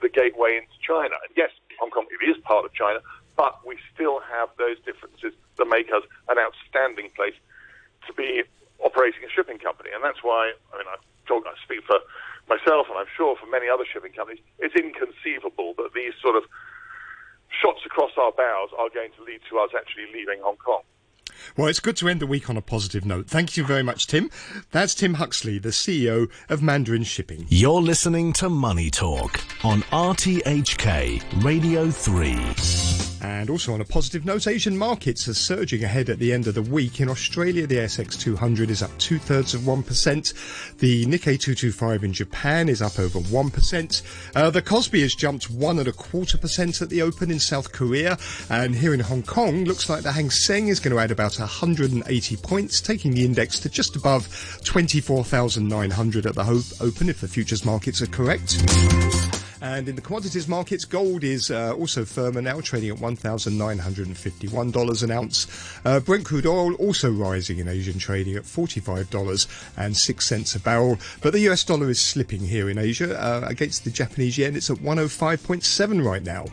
the gateway into China. And yes, Hong Kong is part of China, but we still have those differences that make us an outstanding place to be operating a shipping company. And that's why, I mean, I speak for myself, and I'm sure for many other shipping companies, it's inconceivable that these sort of shots across our bows are going to lead to us actually leaving Hong Kong. Well, it's good to end the week on a positive note. Thank you very much, Tim. That's Tim Huxley, the CEO of Mandarin Shipping. You're listening to Money Talk on RTHK Radio 3. And also on a positive note, Asian markets are surging ahead at the end of the week. In Australia, the ASX 200 is up 0.2%. The Nikkei 225 in Japan is up over 1%. The Kospi has jumped 1.25% at the open in South Korea. And here in Hong Kong, looks like the Hang Seng is going to add about 180 points, taking the index to just above 24,900 at the open, if the futures markets are correct. And in the commodities markets, gold is also firmer now, trading at $1,951 an ounce. Brent crude oil also rising in Asian trading at $45.06 a barrel. But the US dollar is slipping here in Asia against the Japanese yen. It's at 105.7 right now.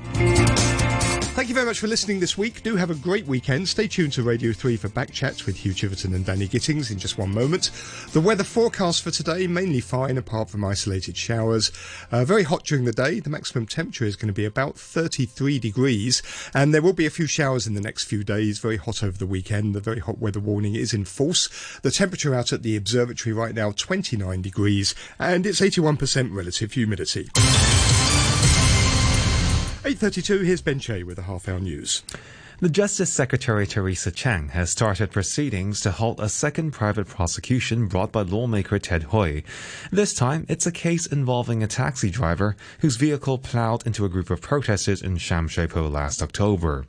Thank you very much for listening this week. Do have a great weekend. Stay tuned to Radio 3 for back chats with Hugh Chiverton and Danny Gittings in just one moment. The weather forecast for today, mainly fine apart from isolated showers. Very hot during the day. The maximum temperature is going to be about 33 degrees. And there will be a few showers in the next few days. Very hot over the weekend. The very hot weather warning is in force. The temperature out at the observatory right now, 29 degrees. And it's 81% relative humidity. 8:32, here's Ben Che with the half-hour news. The Justice Secretary Teresa Cheng has started proceedings to halt a second private prosecution brought by lawmaker Ted Hui. This time, it's a case involving a taxi driver whose vehicle ploughed into a group of protesters in Sham Shui Po last October.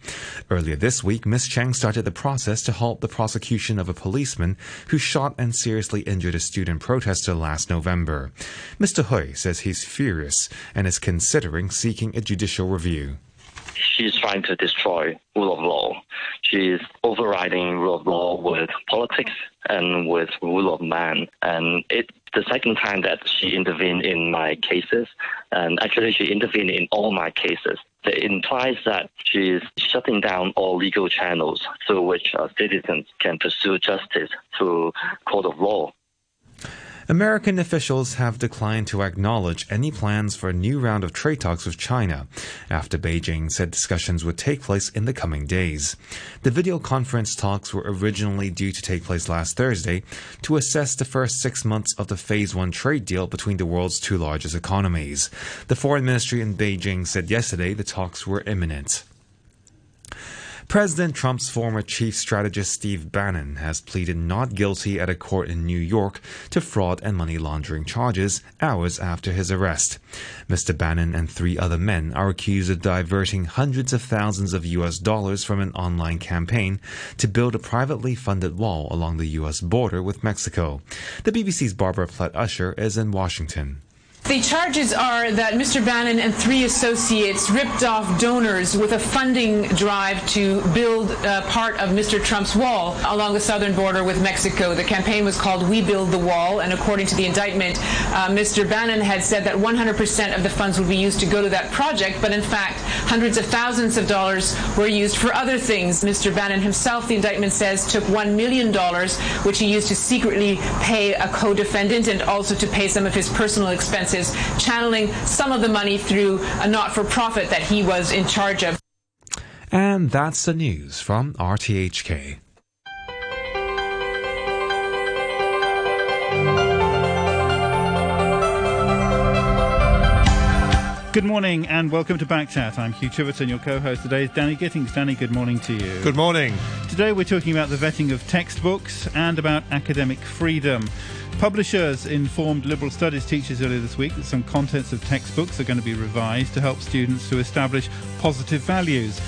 Earlier this week, Ms. Cheng started the process to halt the prosecution of a policeman who shot and seriously injured a student protester last November. Mr. Hui says he's furious and is considering seeking a judicial review. She's trying to destroy rule of law. She's overriding rule of law with politics and with rule of man. And it's the second time that she intervened in my cases. And actually, she intervened in all my cases. It implies that she's shutting down all legal channels through which citizens can pursue justice through court of law. American officials have declined to acknowledge any plans for a new round of trade talks with China after Beijing said discussions would take place in the coming days. The video conference talks were originally due to take place last Thursday to assess the first 6 months of the Phase 1 trade deal between the world's two largest economies. The Foreign Ministry in Beijing said yesterday the talks were imminent. President Trump's former chief strategist Steve Bannon has pleaded not guilty at a court in New York to fraud and money laundering charges hours after his arrest. Mr. Bannon and three other men are accused of diverting hundreds of thousands of U.S. dollars from an online campaign to build a privately funded wall along the U.S. border with Mexico. The BBC's Barbara Platt Usher is in Washington. The charges are that Mr. Bannon and three associates ripped off donors with a funding drive to build part of Mr. Trump's wall along the southern border with Mexico. The campaign was called We Build the Wall, and according to the indictment, Mr. Bannon had said that 100% of the funds would be used to go to that project, but in fact, hundreds of thousands of dollars were used for other things. Mr. Bannon himself, the indictment says, took $1 million, which he used to secretly pay a co-defendant and also to pay some of his personal expenses, channeling some of the money through a not-for-profit that he was in charge of. And that's the news from RTHK. Good morning and welcome to Back Chat. I'm Hugh Chiverton. Your co-host today is Danny Gittings. Danny, good morning to you. Good morning. Today we're talking about the vetting of textbooks and about academic freedom. Publishers informed Liberal Studies teachers earlier this week that some contents of textbooks are going to be revised to help students to establish positive values.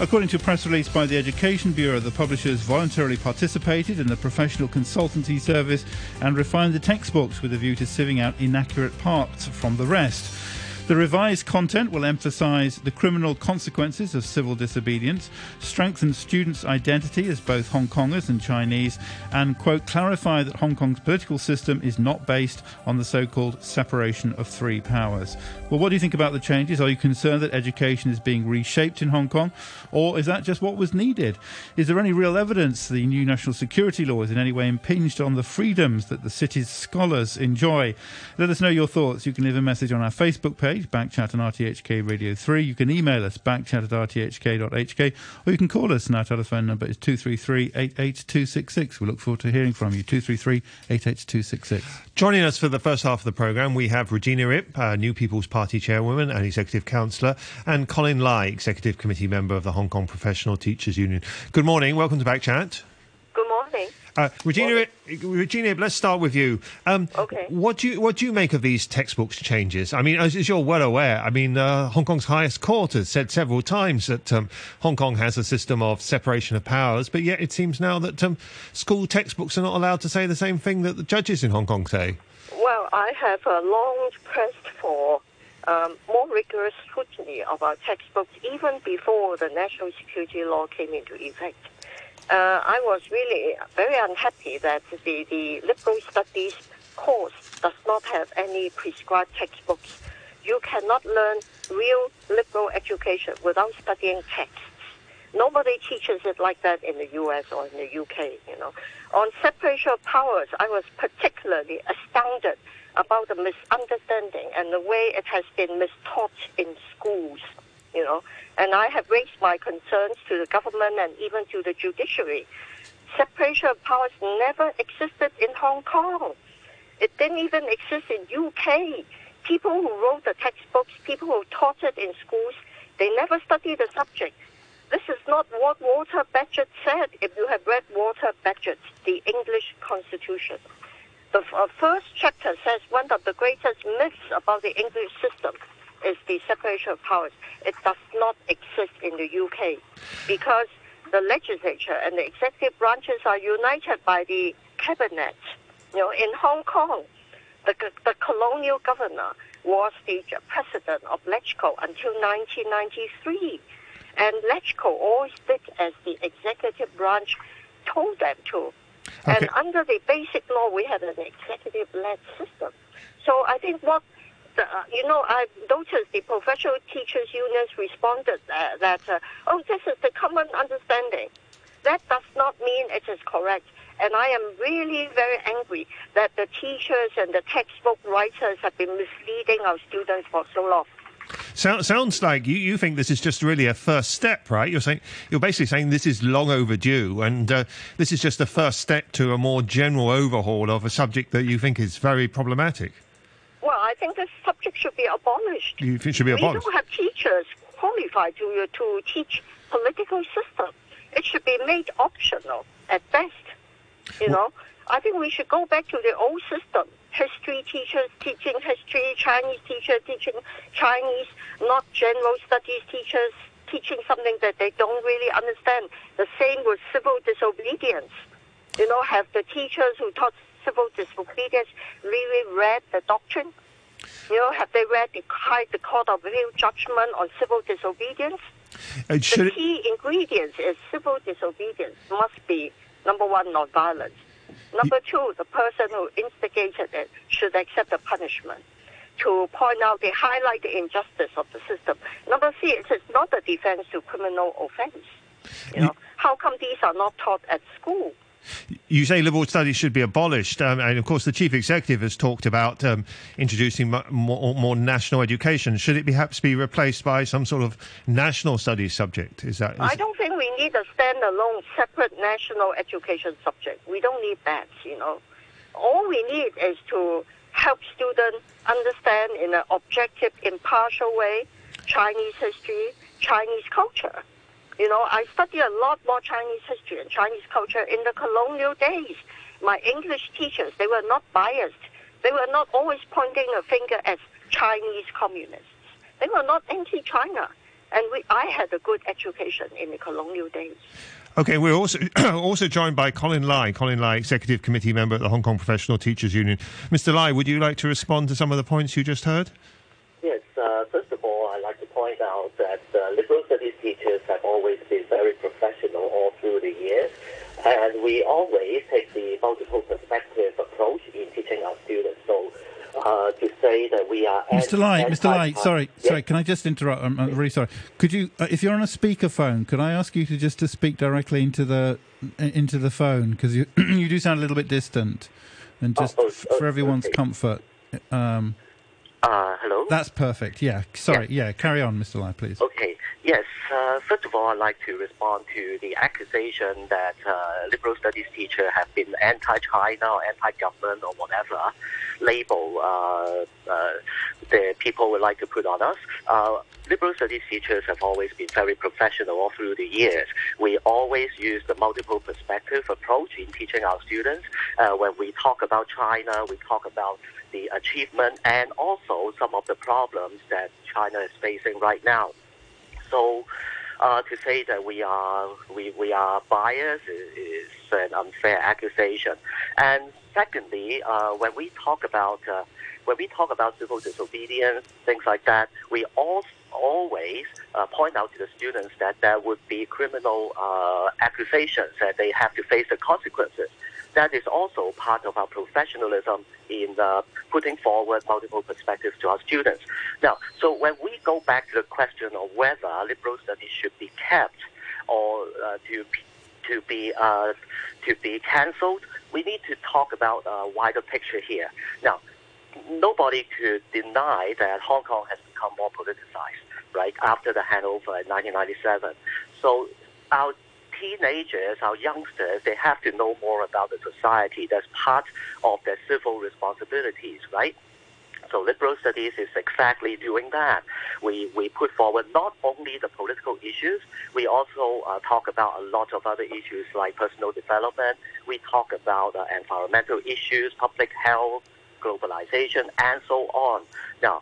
According to a press release by the Education Bureau, the publishers voluntarily participated in the professional consultancy service and refined the textbooks with a view to sieving out inaccurate parts from the rest. The revised content will emphasise the criminal consequences of civil disobedience, strengthen students' identity as both Hong Kongers and Chinese, and, quote, clarify that Hong Kong's political system is not based on the so-called separation of three powers. Well, what do you think about the changes? Are you concerned that education is being reshaped in Hong Kong, or is that just what was needed? Is there any real evidence the new National Security Law is in any way impinged on the freedoms that the city's scholars enjoy? Let us know your thoughts. You can leave a message on our Facebook page, Backchat on RTHK Radio 3. You can email us, backchat@rthk.hk, or you can call us, and our telephone number is 233-88266. We look forward to hearing from you, 233-88266. Joining us for the first half of the programme, we have Regina Ip, New People's Party Chairwoman and Executive Councillor, and Colin Lai, Executive Committee Member of the Hong Kong Professional Teachers Union. Good morning, welcome to Backchat. Good morning. Regina Ip, let's start with you. Okay. What do you make of these textbooks changes? I mean, as you're well aware, I mean, Hong Kong's highest court has said several times that Hong Kong has a system of separation of powers, but yet it seems now that school textbooks are not allowed to say the same thing that the judges in Hong Kong say. Well, I have long pressed for more rigorous scrutiny of our textbooks, even before the National Security Law came into effect. I was really very unhappy that the Liberal Studies course does not have any prescribed textbooks. You cannot learn real liberal education without studying texts. Nobody teaches it like that in the US or in the UK, you know. On separation of powers, I was particularly astounded about the misunderstanding and the way it has been mistaught in schools. You know, and I have raised my concerns to the government and even to the judiciary. Separation of powers never existed in Hong Kong. It didn't even exist in UK. People who wrote the textbooks, people who taught it in schools, they never studied the subject. This is not what Walter Bagehot said, if you have read Walter Bagehot, The English Constitution. The first chapter says one of the greatest myths about the English system is the separation of powers. It does not exist in the UK because the legislature and the executive branches are united by the cabinet. You know, in Hong Kong, the colonial governor was the president of LegCo until 1993. And LegCo always did as the executive branch told them to. Okay. And under the Basic Law, we had an executive-led system. So I think what I've noticed the professional teachers' unions responded that this is the common understanding. That does not mean it is correct. And I am really very angry that the teachers and the textbook writers have been misleading our students for so long. Sounds like you think this is just really a first step, right? You're basically saying this is long overdue, and this is just the first step to a more general overhaul of a subject that you think is very problematic. Well, I think this subject should be abolished. You think it should be abolished? We don't have teachers qualified to teach political system. It should be made optional at best. You know, I think we should go back to the old system. History teachers teaching history, Chinese teachers teaching Chinese, not general studies teachers teaching something that they don't really understand. The same with civil disobedience. You know, have the teachers who taught civil disobedience really read the doctrine? You know, have they read the Court of Appeal judgment on civil disobedience? The key ingredients is civil disobedience must be, number one, non-violence. Number two, the person who instigated it should accept the punishment. To point out, they highlight the injustice of the system. Number three, it is not a defense to criminal offense. You know, how come these are not taught at school? You say liberal studies should be abolished, and of course the chief executive has talked about introducing more national education. Should it perhaps be replaced by some sort of national studies subject? I don't think we need a standalone, separate national education subject. We don't need that, you know. All we need is to help students understand in an objective, impartial way Chinese history, Chinese culture. You know, I study a lot more Chinese history and Chinese culture in the colonial days. My English teachers, they were not biased. They were not always pointing a finger at Chinese communists. They were not anti-China. And I had a good education in the colonial days. OK, we're also joined by Colin Lai. Colin Lai, Executive Committee Member at the Hong Kong Professional Teachers Union. Mr Lai, would you like to respond to some of the points you just heard? Yes, out that liberal studies teachers have always been very professional all through the years, and we always take the multiple perspective approach in teaching our students. So to say that we are... Mr. Lai, sorry, can I just interrupt? I'm really sorry. Could you, if you're on a speakerphone, could I ask you to just to speak directly into the phone? Because you you do sound a little bit distant, and just for everyone's comfort. Hello? That's perfect, yeah. Sorry, yeah. Carry on, Mr. Lai, please. Okay, yes. First of all, I'd like to respond to the accusation that liberal studies teachers have been anti-China or anti-government or whatever label the people would like to put on us. Liberal studies teachers have always been very professional all through the years. We always use the multiple perspective approach in teaching our students. When we talk about China, we talk about the achievement and also some of the problems that China is facing right now. So to say that we are biased is an unfair accusation. And secondly, when we talk about civil disobedience, things like that, we always point out to the students that there would be criminal accusations that they have to face the consequences. That is also part of our professionalism in putting forward multiple perspectives to our students. Now, so when we go back to the question of whether liberal studies should be kept or to be cancelled, we need to talk about a wider picture here. Now, nobody could deny that Hong Kong has become more politicized, right, after the handover in 1997. So our teenagers, our youngsters, they have to know more about the society. That's part of their civil responsibilities, right? So liberal studies is exactly doing that. We put forward not only the political issues, we also talk about a lot of other issues like personal development. We talk about environmental issues, public health, globalization, and so on. Now,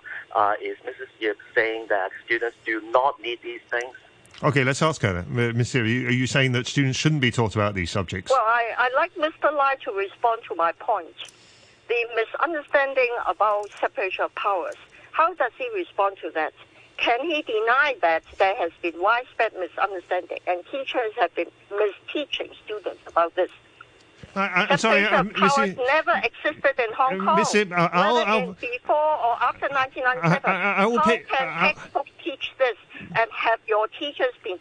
is Mrs. Yip saying that students do not need these things? Okay, let's ask her then. Ms. Yip, are you saying that students shouldn't be taught about these subjects? Well, I'd like Mr. Lai to respond to my point. The misunderstanding about separation of powers, how does he respond to that? Can he deny that there has been widespread misunderstanding and teachers have been misteaching students about this? I'm sorry, Mrs. Never existed in Hong Kong. Mrs. I'll before or after 1997. How can textbooks teach this, and have your teachers been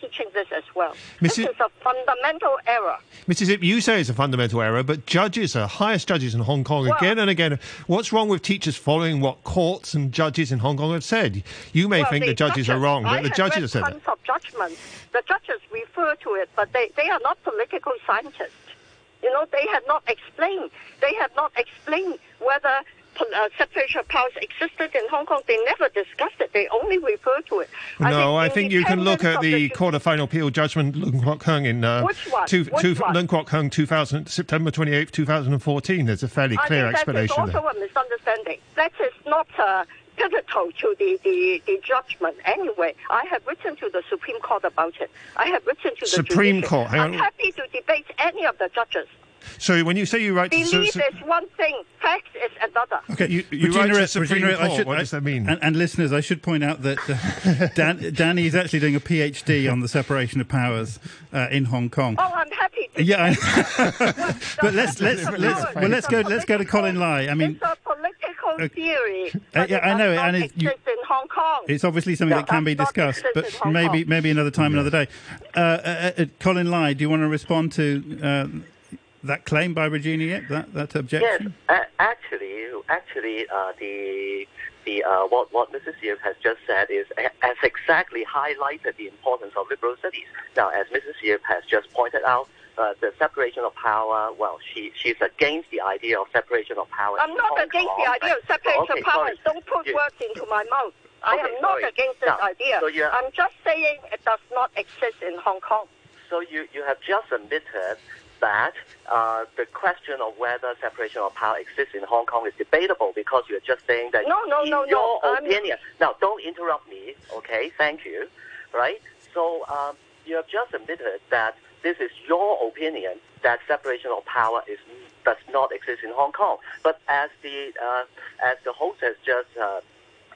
teaching this as well? This is a fundamental error. Mrs. Ip, you say it's a fundamental error, but judges, the highest judges in Hong Kong, again and again, what's wrong with teachers following what courts and judges in Hong Kong have said? You may think the judges are wrong, but the judges have said it. The judges refer to it, but they are not political scientists. You know, they have not explained. They have not explained whether separation of powers existed in Hong Kong. They never discussed it. They only refer to it. No, I think you can look at the Court of Final Appeal judgment, Leung Kwok Hung, in Leung Kwok Hung, September 28th, 2014. There's a fairly clear explanation there. I think that is also a misunderstanding. That is not pivotal to the judgment anyway. I have written to the Supreme Court about it. I have written to the Supreme Court. I'm happy to debate any of the judges. So when you say you write... Belief is one thing, fact is another. Okay, you write to Supreme Court, what does that mean? And listeners, I should point out that Danny is actually doing a PhD on the separation of powers in Hong Kong. Oh, I'm happy to. Yeah, but let's go to Colin Lai. I mean, it's a political theory. Yeah, I know, and it's in Hong Kong. It's obviously something that can be discussed, but maybe another time, another day. Colin Lai, do you want to respond to? That claim by Regina Ip, that objection? Yes, what Mrs. Yip has just said has exactly highlighted the importance of liberal studies. Now, as Mrs. Yip has just pointed out, the separation of power, well, she's against the idea of separation of powers. I'm not against the idea of separation of powers. Don't put words into my mouth. I am not against this idea. So I'm just saying it does not exist in Hong Kong. So you have just admitted that the question of whether separation of power exists in Hong Kong is debatable because you're just saying that your opinion. Now, don't interrupt me, okay? Thank you, right? So you have just admitted that this is your opinion that separation of power does not exist in Hong Kong. But as the host has just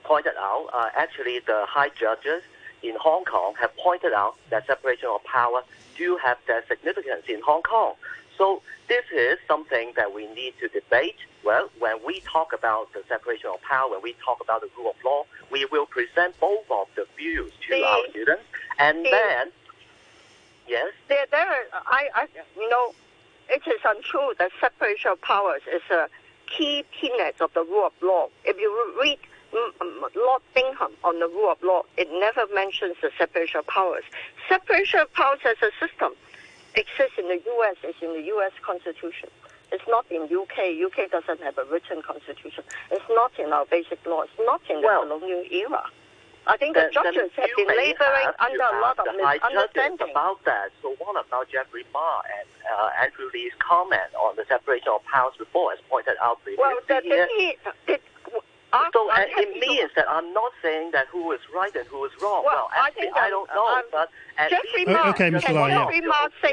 pointed out, actually the high judges in Hong Kong have pointed out that separation of power do have their significance in Hong Kong. So this is something that we need to debate. Well, when we talk about the separation of power, when we talk about the rule of law, we will present both of the views to our students. And then, yes? It is untrue that separation of powers is a key tenet of the rule of law. If you read Lord Bingham on the rule of law, it never mentions the separation of powers. Separation of powers as a system exists in the U.S., it's in the U.S. Constitution. It's not in U.K. U.K. doesn't have a written constitution. It's not in our basic law. It's not in the colonial era. I think the judges have been laboring under a lot of misunderstanding about that. So what about Jeffrey Ma and Andrew Lee's comment on the separation of powers before, as pointed out previously? It means that I'm not saying that who is right and who is wrong. Well, I don't know. But at Jeffrey Ma, say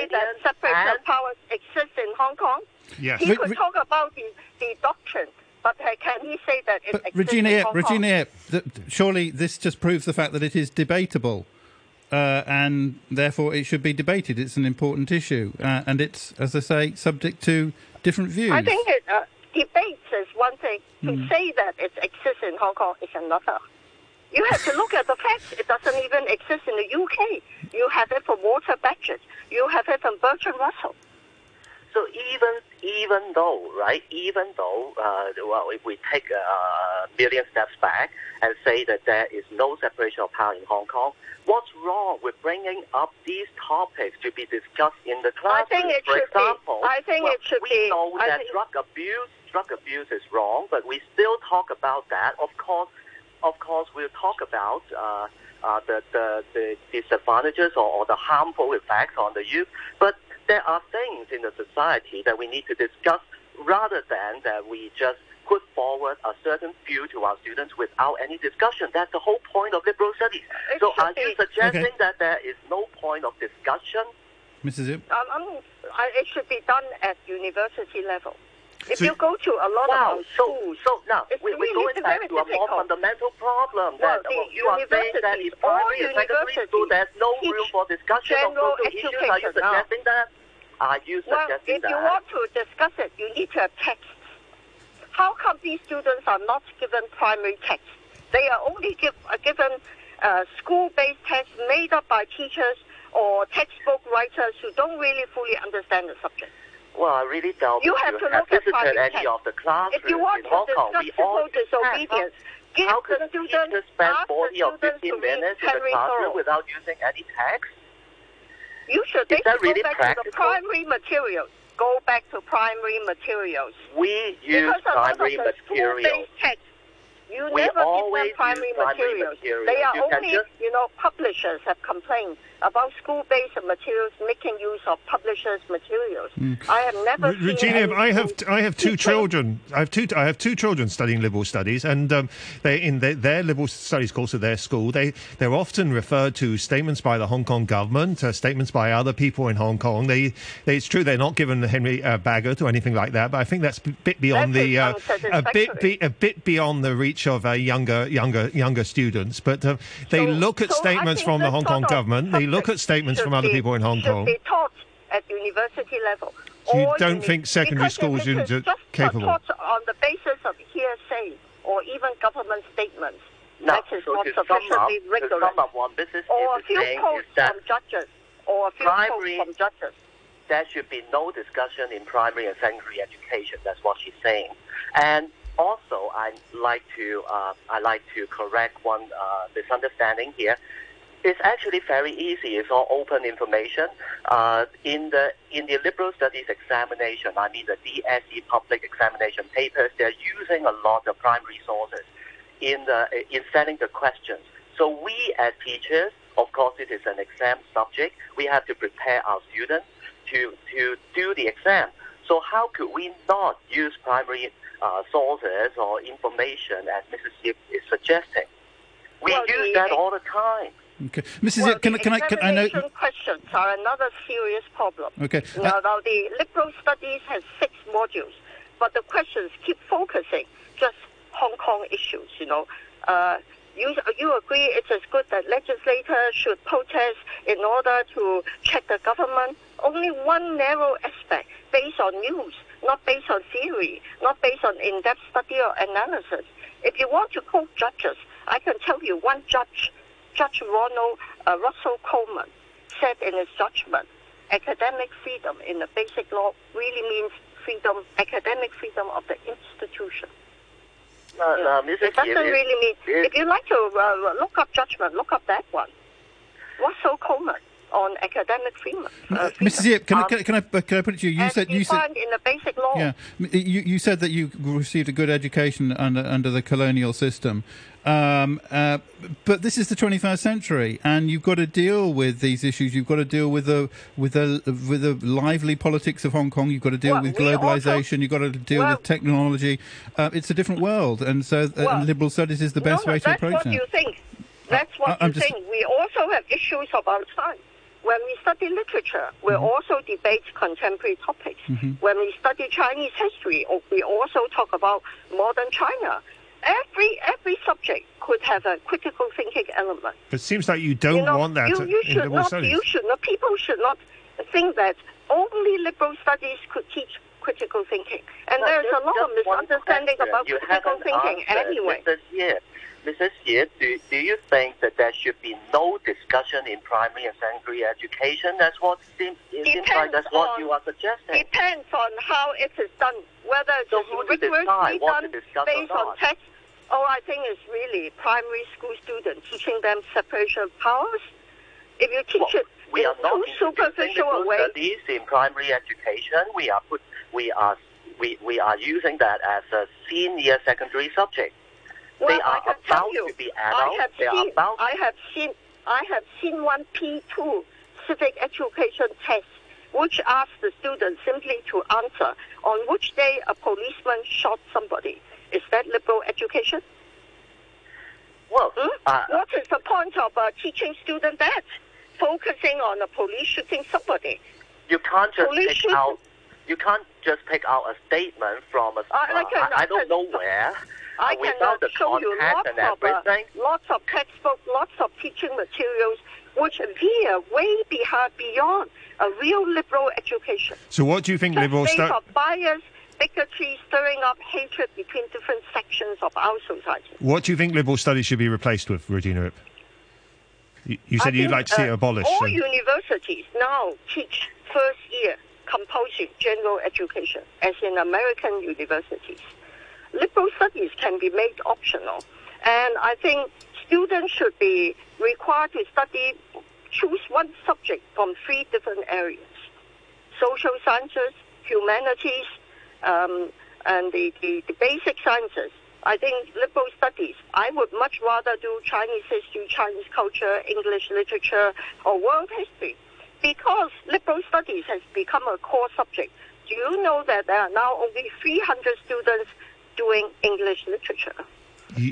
that separation of powers exists in Hong Kong? Yes. He could talk about the doctrine. But can he say that it exists in Hong Kong? Surely this just proves the fact that it is debatable, and therefore it should be debated. It's an important issue, and it's, as I say, subject to different views. I think debates is one thing. To say that it exists in Hong Kong is another. You have to look at the facts. It doesn't even exist in the UK. You have it from Walter Bagehot. You have it from Bertrand Russell. So if we take a million steps back and say that there is no separation of power in Hong Kong, what's wrong with bringing up these topics to be discussed in the classroom? Drug abuse is wrong, but we still talk about that. Of course, we'll talk about the disadvantages or the harmful effects on the youth, but there are things in the society that we need to discuss rather than that we just put forward a certain view to our students without any discussion. That's the whole point of liberal studies. Are you suggesting that there is no point of discussion? Mrs. Ip? It should be done at university level. If you go to a lot of schools... We're going back to a more fundamental problem you are saying that in primary and secondary school there's no room for discussion of social issues. Are you suggesting that? If you want to discuss it, you need to have texts. How come these students are not given primary texts? They are only given school-based texts made up by teachers or textbook writers who don't really fully understand the subject. Well, I really doubt you have visited any of the classrooms in Hong Kong. We all disobedience. How could the students spend 40 or 50 minutes in the classroom without using any text? You should go back to primary materials. Go back to primary materials. We use primary materials. We never give them primary materials. They are publishers have complained about school-based materials making use of publishers' materials. I have never seen Regina, I have two children. I have two children studying liberal studies, and they in their liberal studies course at their school, they're often referred to statements by the Hong Kong government, statements by other people in Hong Kong. It's true they're not given the Henry Bagehot or anything like that, but I think that's a bit beyond beyond the reach of younger students, but they look at statements from the Hong Kong government. They look at statements from other people in Hong Kong. Should be taught at university level. So you don't think secondary schools are capable? Taught on the basis of hearsay or even government statements. That is not sufficiently rigorous. Or a few quotes from judges. There should be no discussion in primary and secondary education. That's what she's saying. And also, I like to correct one misunderstanding here. It's actually very easy. It's all open information. In the liberal studies examination, I mean the DSE public examination papers, they're using a lot of primary sources in setting the questions. So we as teachers, of course, it is an exam subject. We have to prepare our students to do the exam. So how could we not use primary sources or information, as Mrs. Ip is suggesting? We use that all the time. Okay, Mrs. Ip, can I know? Questions are another serious problem. Okay. Now the liberal studies has 6 modules, but the questions keep focusing just Hong Kong issues. You agree it's as good that legislators should protest in order to check the government? Only one narrow aspect based on news, not based on theory, not based on in-depth study or analysis. If you want to quote judges, I can tell you one judge, Judge Ronald Russell Coleman, said in his judgment, academic freedom in the Basic Law really means freedom, academic freedom of the institution. It doesn't really mean. If you like to look up judgment, look up that one. Russell Coleman on academic freedom. Mrs. Ip, can I put it to you? You said in the Basic Law. Yeah, you said that you received a good education under the colonial system. But this is the 21st century, and you've got to deal with these issues. You've got to deal with the lively politics of Hong Kong. You've got to deal with globalization. You've got to deal with technology. It's a different world, and so liberal studies is the best way to approach it. That's what you think. That's what you think. We also have issues of our time. When we study literature, we also debate contemporary topics. When we study Chinese history, we also talk about modern China. Every subject could have a critical thinking element. But it seems like you don't want that in liberal studies. People should not think that only liberal studies could teach critical thinking. And there's a lot of misunderstanding about critical thinking anyway. Mrs. Ye, do you think that there should be no discussion in primary and secondary education? That's what seems like that's what you are suggesting. Depends on how it is done, whether it's rigorously done based on text. All I think is really primary school students, teaching them separation of powers. If you teach it in too superficial a way, studies in primary education, we are using that as a senior secondary subject. Well, they are about to be adults. I have seen one P2 civic education test, which asked the students simply to answer on which day a policeman shot somebody. Is that liberal education? Well, what is the point of teaching students that? Focusing on a police shooting somebody. You can't just pick out a statement from a. I don't know where. I can show you lots of textbooks, lots of teaching materials, which appear way beyond a real liberal education. So what do you think liberals do? Bias, bigotry, stirring up hatred between different sections of our society. What do you think liberal studies should be replaced with, Regina Ip? You said you'd like to see it abolished. All universities now teach first year compulsory general education, as in American universities. Liberal studies can be made optional, and I think students should be required to study, choose one subject from three different areas: social sciences, humanities, and the basic sciences. I think liberal studies, I would much rather do Chinese history, Chinese culture, English literature, or world history, because liberal studies has become a core subject. Do you know that there are now only 300 students doing English literature,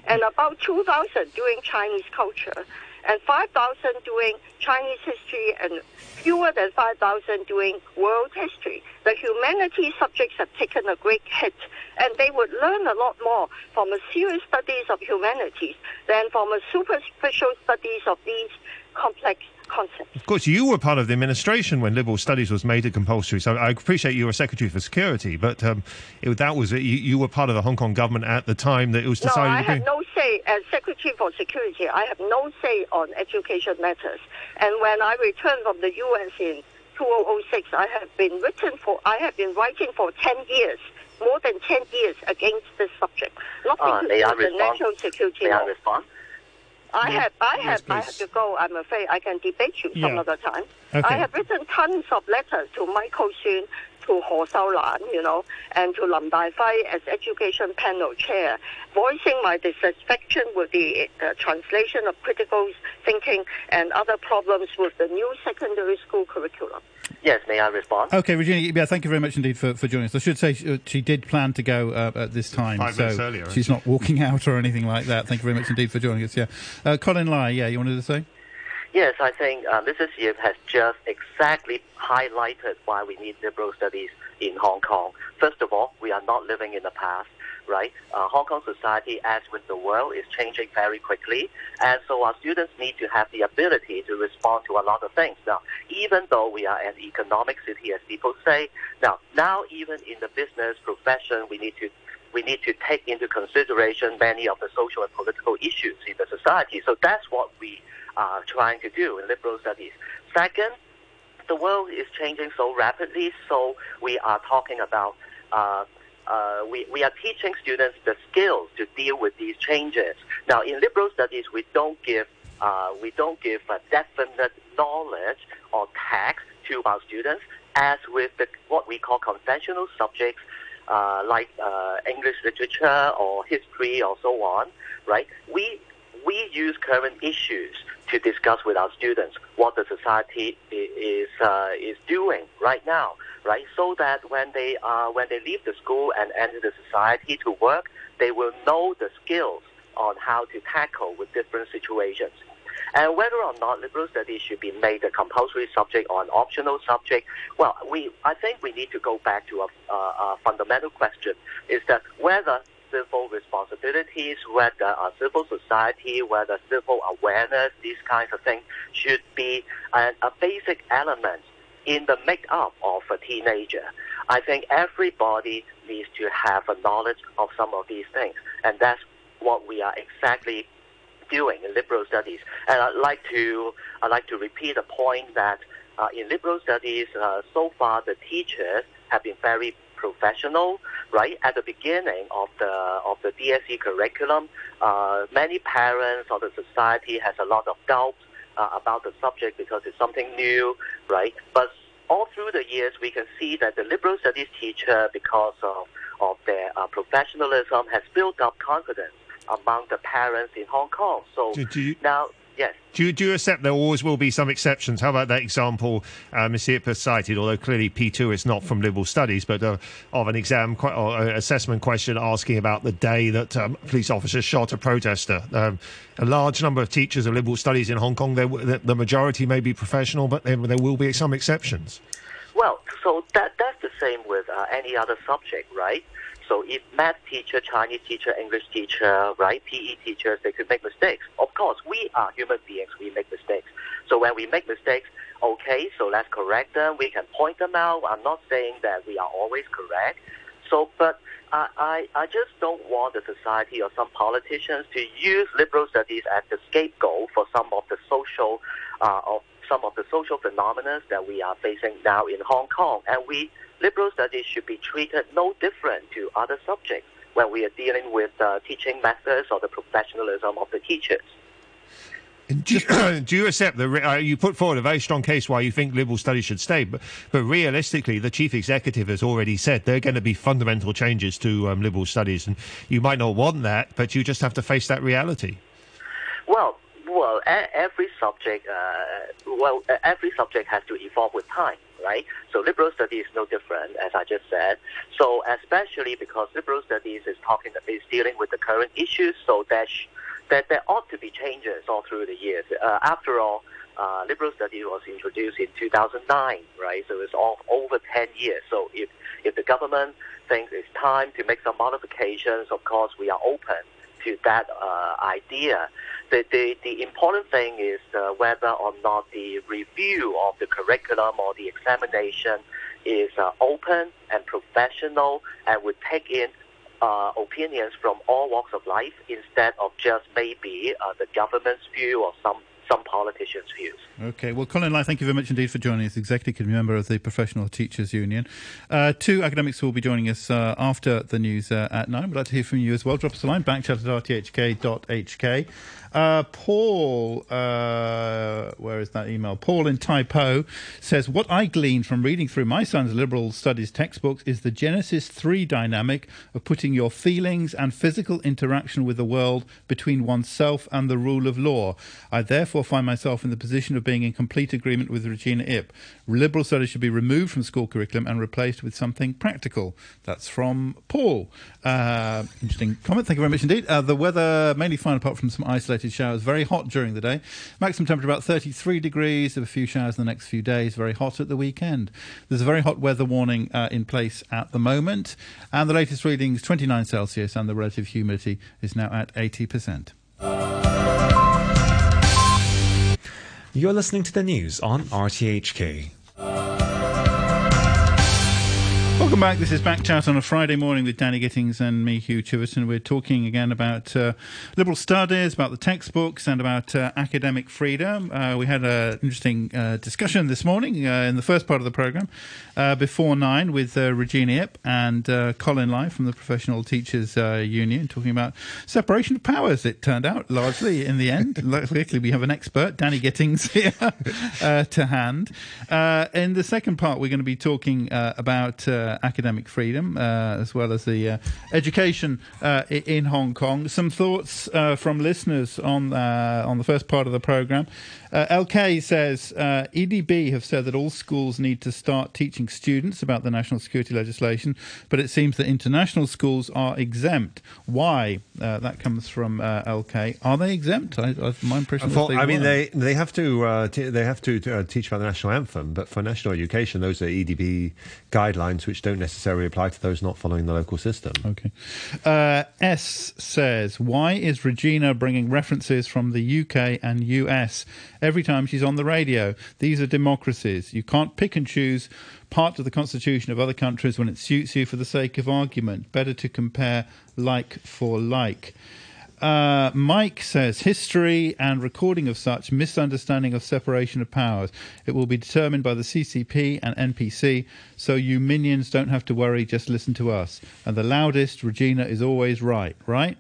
and about 2,000 doing Chinese culture, and 5,000 doing Chinese history, and fewer than 5,000 doing world history? The humanities subjects have taken a great hit, and they would learn a lot more from a serious studies of humanities than from a superficial studies of these complex concepts. Of course, you were part of the administration when liberal studies was made a compulsory. So I appreciate you were Secretary for Security, but you were part of the Hong Kong government at the time that it was decided. No, I had no say as Secretary for Security. I have no say on education matters. And when I returned from the US in 2006, I have been writing for 10 years, more than 10 years, against this subject. Not because of the National Security Law. I have to go, I'm afraid. I can debate you some other time. Okay. I have written tons of letters to Michael Sun, to Ho Shao Lan, and to Lam Dai Fai as education panel chair, voicing my dissatisfaction with the translation of critical thinking and other problems with the new secondary school curriculum. Yes, may I respond? Okay, Regina, thank you very much indeed for joining us. I should say she did plan to go at this time. 5 minutes earlier. She's not walking out or anything like that. Thank you very much indeed for joining us, Colin Lai, you wanted to say? Yes, I think Mrs. Yip has just exactly highlighted why we need liberal studies in Hong Kong. First of all, we are not living in the past. right? Hong Kong society, as with the world, is changing very quickly, and so our students need to have the ability to respond to a lot of things. Now, even though we are an economic city, as people say, now even in the business profession, we need to take into consideration many of the social and political issues in the society. So that's what we are trying to do in liberal studies. Second, the world is changing so rapidly, so we are talking about we are teaching students the skills to deal with these changes. Now, in liberal studies, we don't give a definite knowledge or text to our students, as with what we call conventional subjects like English literature or history or so on, right? We use current issues to discuss with our students what the society is doing right now, right? So that when they leave the school and enter the society to work, they will know the skills on how to tackle with different situations. And whether or not liberal studies should be made a compulsory subject or an optional subject, well, I think we need to go back to a fundamental question, is that whether civil responsibilities, whether a civil society, whether civil awareness, these kinds of things should be a basic element in the make-up of a teenager. I think everybody needs to have a knowledge of some of these things, and that's what we are exactly doing in liberal studies. And I'd like to repeat a point that in liberal studies, so far the teachers have been very professional, right? At the beginning of the DSE curriculum, many parents or the society has a lot of doubts about the subject because it's something new, right? But all through the years, we can see that the liberal studies teacher, because of their professionalism, has built up confidence among the parents in Hong Kong. So now, yes. Do you accept there always will be some exceptions? How about that example Ms. Ip has cited, although clearly P2 is not from liberal studies, but of an exam or assessment question asking about the day that police officers shot a protester. A large number of teachers of liberal studies in Hong Kong, the majority may be professional, but there will be some exceptions. Well, so that's the same with any other subject, right? So if math teacher, Chinese teacher, English teacher, right, PE teachers, they could make mistakes. Of course, we are human beings, we make mistakes. So when we make mistakes, okay, so let's correct them. We can point them out. I'm not saying that we are always correct. So, but I just don't want the society or some politicians to use liberal studies as the scapegoat for some of the social phenomena that we are facing now in Hong Kong. And liberal studies should be treated no different to other subjects when we are dealing with teaching methods or the professionalism of the teachers. And do you accept that you put forward a very strong case why you think liberal studies should stay, but realistically, the chief executive has already said there are going to be fundamental changes to liberal studies, and you might not want that, but you just have to face that reality. Well, every subject has to evolve with time, right? So liberal studies is no different, as I just said. So especially because liberal studies is dealing with the current issues, so there ought to be changes all through the years. After all, liberal studies was introduced in 2009, right? So it's all over 10 years. So if the government thinks it's time to make some modifications, of course we are open to that idea. The important thing is whether or not the review of the curriculum or the examination is open and professional and would take in opinions from all walks of life instead of just maybe the government's view or some politicians' views. Okay. Well, Colin Lai, thank you very much indeed for joining us, Executive Member of the Professional Teachers Union. Two academics who will be joining us after the news at 9. We'd like to hear from you as well. Drop us a line, backchat@rthk.hk. Paul, where is that email? Paul in Tai Po says, what I gleaned from reading through my son's liberal studies textbooks is the Genesis 3 dynamic of putting your feelings and physical interaction with the world between oneself and the rule of law. I therefore find myself myself in the position of being in complete agreement with Regina Ip. Liberal studies should be removed from school curriculum and replaced with something practical. That's from Paul. Interesting comment. Thank you very much indeed. The weather, mainly fine apart from some isolated showers. Very hot during the day. Maximum temperature about 33 degrees. There are a few showers in the next few days. Very hot at the weekend. There's a very hot weather warning in place at the moment. And the latest readings, 29 Celsius, and the relative humidity is now at 80%. You're listening to the news on RTHK. Welcome back. This is Back Chat on a Friday morning with Danny Gittings and me, Hugh Chiverton. We're talking again about liberal studies, about the textbooks and about academic freedom. We had an interesting discussion this morning in the first part of the programme before 9 with Regina Ip and Colin Lai from the Professional Teachers Union, talking about separation of powers, it turned out, largely in the end. Luckily, we have an expert, Danny Gittings, here to hand. In the second part, we're going to be talking about academic freedom, as well as the education in Hong Kong. Some thoughts from listeners on the first part of the programme. LK says, EDB have said that all schools need to start teaching students about the national security legislation, but it seems that international schools are exempt. Why? That comes from LK. Are they exempt? My impression is they mean, they have to teach about the national anthem, but for national education, those are EDB guidelines which don't necessarily apply to those not following the local system. Okay. S says, why is Regina bringing references from the UK and US every time she's on the radio? These are democracies. You can't pick and choose parts of the constitution of other countries when it suits you for the sake of argument. Better to compare like for like. Mike says, history and recording of such misunderstanding of separation of powers. It will be determined by the CCP and NPC, so you minions don't have to worry, just listen to us. And the loudest, Regina, is always right, right?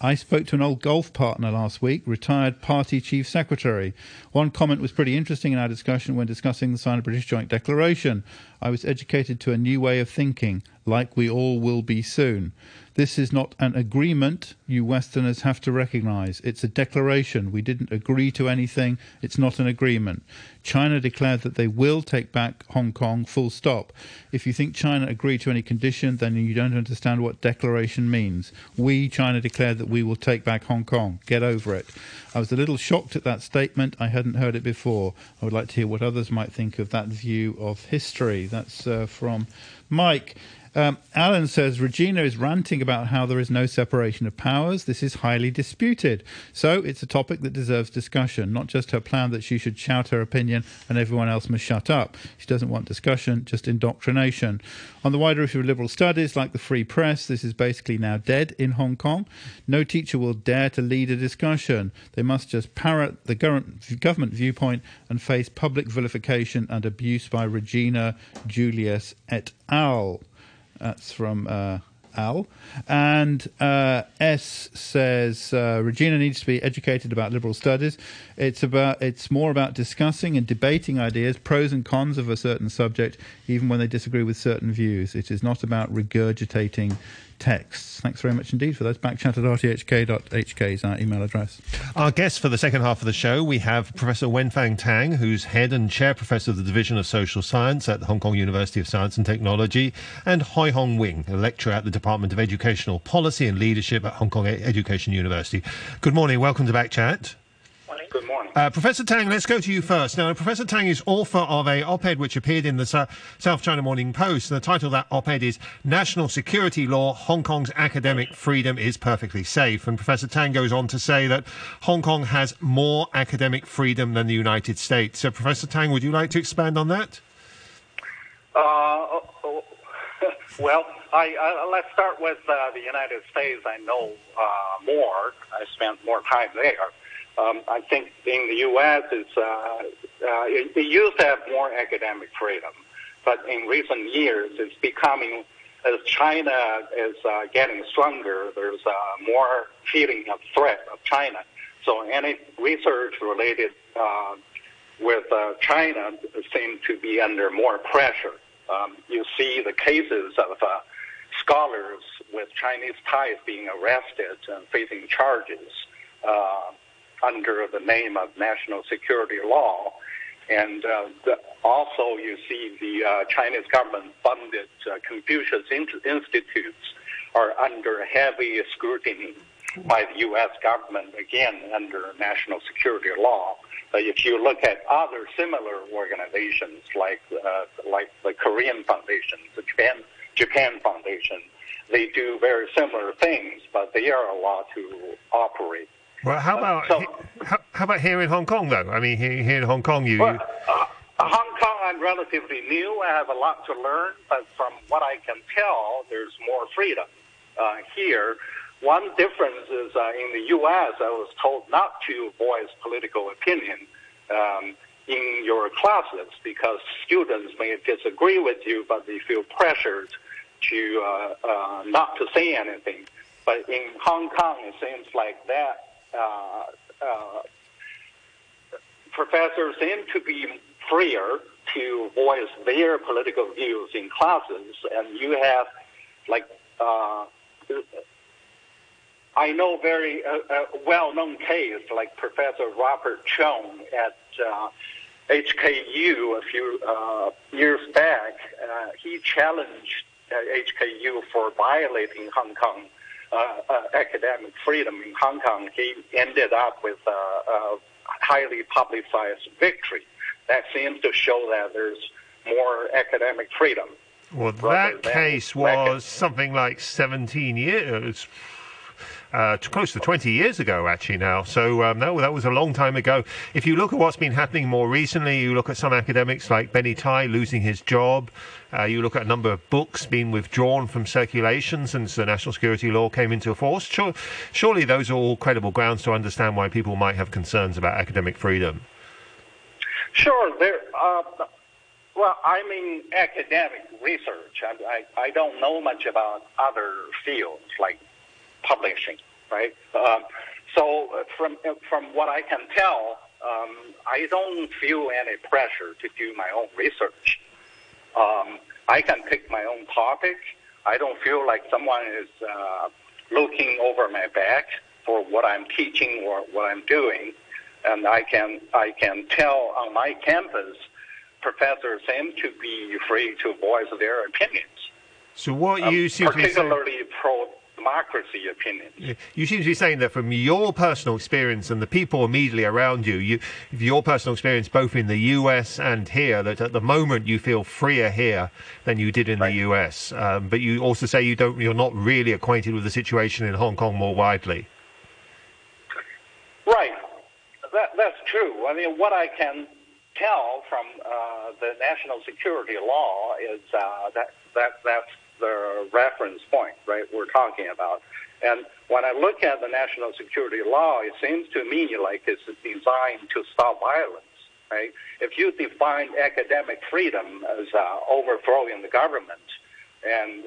I spoke to an old golf partner last week, retired party chief secretary. One comment was pretty interesting in our discussion when discussing the Sino-British Joint Declaration. I was educated to a new way of thinking, like we all will be soon. This is not an agreement you Westerners have to recognise. It's a declaration. We didn't agree to anything. It's not an agreement. China declared that they will take back Hong Kong, full stop. If you think China agreed to any condition, then you don't understand what declaration means. We, China, declared that we will take back Hong Kong. Get over it. I was a little shocked at that statement. I hadn't heard it before. I would like to hear what others might think of that view of history. That's from Mike. Alan says, Regina is ranting about how there is no separation of powers. This is highly disputed. So it's a topic that deserves discussion, not just her plan that she should shout her opinion and everyone else must shut up. She doesn't want discussion, just indoctrination. On the wider issue of liberal studies, like the free press, this is basically now dead in Hong Kong. No teacher will dare to lead a discussion. They must just parrot the government viewpoint and face public vilification and abuse by Regina Julius et al. That's from Al. And S says, Regina needs to be educated about liberal studies. It's more about discussing and debating ideas, pros and cons of a certain subject, even when they disagree with certain views. It is not about regurgitating texts. Thanks very much indeed for those. Backchat at rthk.hk is our email address. Our guest for the second half of the show, we have Professor Wenfang Tang, who's head and chair professor of the Division of Social Science at the Hong Kong University of Science and Technology, and Hoi Hon Wing, a lecturer at the Department of Educational Policy and Leadership at Hong Kong Education University. Good morning. Welcome to Backchat. Good morning. Professor Tang, let's go to you first. Now, Professor Tang is author of an op-ed which appeared in the South China Morning Post. And the title of that op-ed is National Security Law, Hong Kong's Academic Freedom is Perfectly Safe. And Professor Tang goes on to say that Hong Kong has more academic freedom than the United States. So, Professor Tang, would you like to expand on that? Well, let's start with the United States. I know more. I spent more time there. I think in the U.S., it used to have more academic freedom, but in recent years, it's becoming, as China is getting stronger, there's more feeling of threat of China. So any research related with China seems to be under more pressure. You see the cases of scholars with Chinese ties being arrested and facing charges under the name of National Security Law. And also you see the Chinese government-funded Confucius Institutes are under heavy scrutiny by the U.S. government, again, under National Security Law. If you look at other similar organizations like the Korean Foundation, the Japan Foundation, they do very similar things, but they are allowed to operate. Well, how about here in Hong Kong, though? I mean, here in Hong Kong, Hong Kong, I'm relatively new. I have a lot to learn, but from what I can tell, there's more freedom here. One difference is in the U.S., I was told not to voice political opinion in your classes because students may disagree with you, but they feel pressured to not to say anything. But in Hong Kong, it seems like that professors seem to be freer to voice their political views in classes, and you have like I know very well-known case like Professor Robert Chung at HKU a few years back. He challenged HKU for violating Hong Kong academic freedom in Hong Kong. He ended up with a highly publicized victory. That seems to show that there's more academic freedom. Well, that case was something like 17 years. Close to 20 years ago, actually, now. So that was a long time ago. If you look at what's been happening more recently, you look at some academics like Benny Tai losing his job. You look at a number of books being withdrawn from circulation since the National Security Law came into force. Surely those are all credible grounds to understand why people might have concerns about academic freedom. Sure. Well, I'm in academic research. I don't know much about other fields like publishing, right? So from what I can tell, I don't feel any pressure to do my own research. I can pick my own topic. I don't feel like someone is looking over my back for what I'm teaching or what I'm doing. And I can tell on my campus, professors seem to be free to voice their opinions. So what you seem to be saying, particularly pro-democracy opinions. You seem to be saying that from your personal experience and the people immediately around you, your personal experience both in the US and here, that at the moment you feel freer here than you did in the US. But you also say you're not really acquainted with the situation in Hong Kong more widely. Right. That's true. I mean, what I can tell from the National Security Law is that's the reference point, right, we're talking about. And when I look at the National Security Law, it seems to me like it's designed to stop violence, right? If you define academic freedom as overthrowing the government and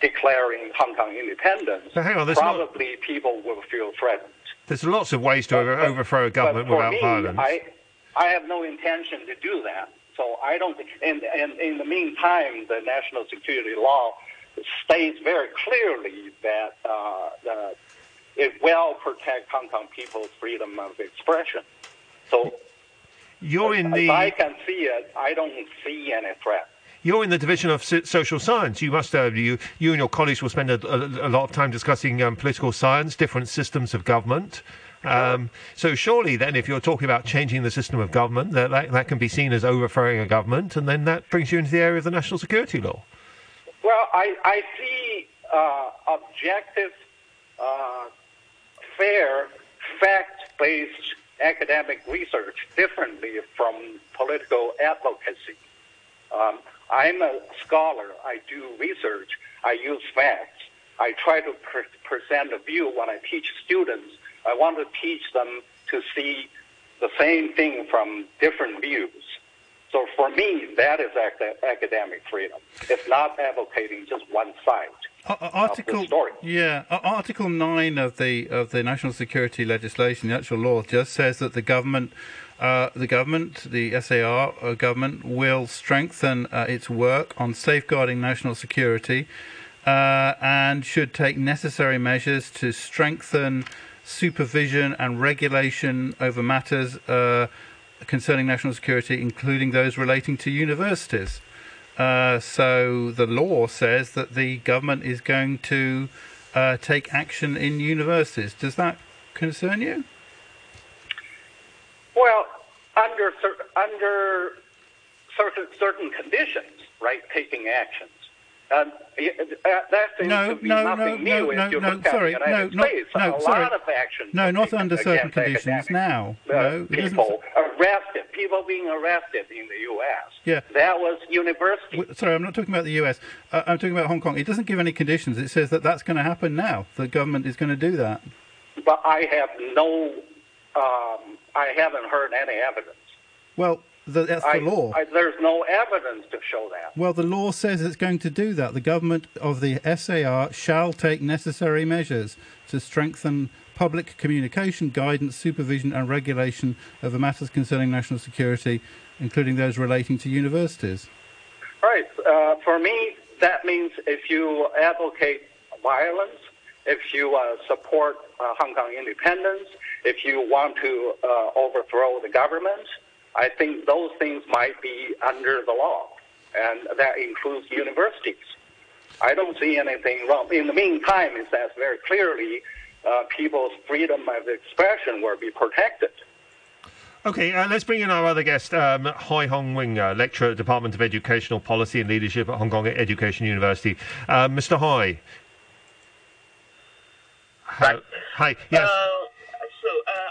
declaring Hong Kong independence, probably people will feel threatened. There's lots of ways to overthrow a government without violence. I have no intention to do that. So I don't think, and in the meantime, the National Security Law states very clearly that it will protect Hong Kong people's freedom of expression. So as I can see it, I don't see any threat. You're in the division of social science. You must you and your colleagues will spend a lot of time discussing political science, different systems of government. So surely then, if you're talking about changing the system of government, that can be seen as overthrowing a government, and then that brings you into the area of the National Security Law. Well, I see objective, fair, fact-based academic research differently from political advocacy. I'm a scholar. I do research. I use facts. I try to present a view when I teach students. I want to teach them to see the same thing from different views. So for me, that is academic freedom. It's not advocating just one side of the story. Yeah, Article 9 of the national security legislation, the actual law, just says that the SAR government, will strengthen its work on safeguarding national security and should take necessary measures to strengthen supervision and regulation over matters concerning national security, including those relating to universities. So the law says that the government is going to take action in universities. Does that concern you? Well, under certain conditions, right? Taking actions. That seems to be nothing new. Not under certain conditions now. No, people arrested, people being arrested in the U.S. Yeah, that was university. Sorry, I'm not talking about the U.S. I'm talking about Hong Kong. It doesn't give any conditions. It says that that's going to happen now. The government is going to do that. But I have no. I haven't heard any evidence. Well. That's the law. There's no evidence to show that. Well, the law says it's going to do that. The government of the SAR shall take necessary measures to strengthen public communication, guidance, supervision and regulation over matters concerning national security, including those relating to universities. Right. For me, that means if you advocate violence, if you support Hong Kong independence, if you want to overthrow the government, I think those things might be under the law, and that includes universities. I don't see anything wrong. In the meantime, it says very clearly people's freedom of expression will be protected. Okay, let's bring in our other guest, Hoi Hon Wing, lecturer at Department of Educational Policy and Leadership at Hong Kong Education University. Mr. Hoi. Hi. Hi. Yes.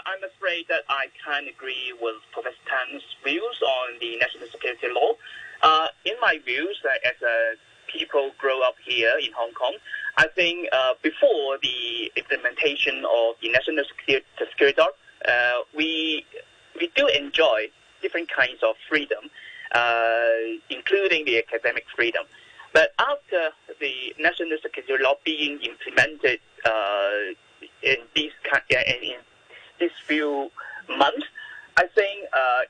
I'm afraid that I can't agree with Professor Tan's views on the national security law. In my views, as people grow up here in Hong Kong, I think before the implementation of the national security law, we do enjoy different kinds of freedom, including the academic freedom. But after the national security law being implemented in these few months, I think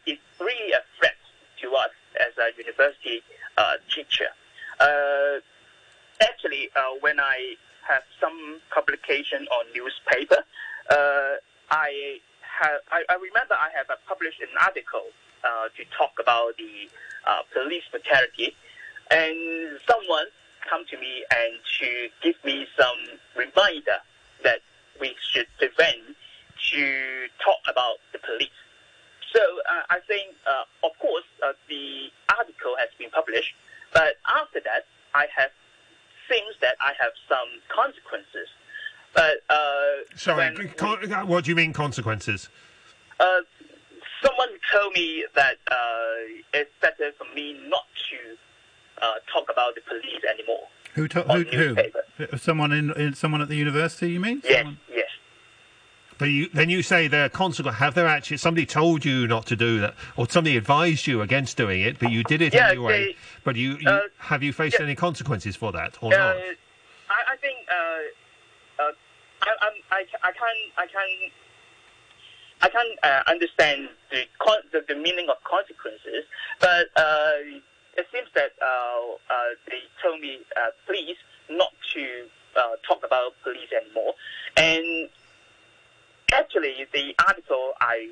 it's really a threat to us as a university teacher. Actually, when I have some publication on newspaper, I remember I have published an article to talk about the police brutality, and someone come to me and to give me some reminder that we should prevent to talk about the police. So I think, of course, the article has been published, but after that, I have things that I have some consequences. But sorry, what do you mean consequences? Someone told me that it's better for me not to talk about the police anymore. Who? Someone someone at the university, you mean? Yes. Someone? Yes. But then you say there are consequences. Have there actually somebody told you not to do that, or somebody advised you against doing it, but you did it anyway? But have you faced any consequences for that, or not? I think I can't understand the meaning of consequences, but it seems that they told me please not to talk about police anymore. And actually, the article I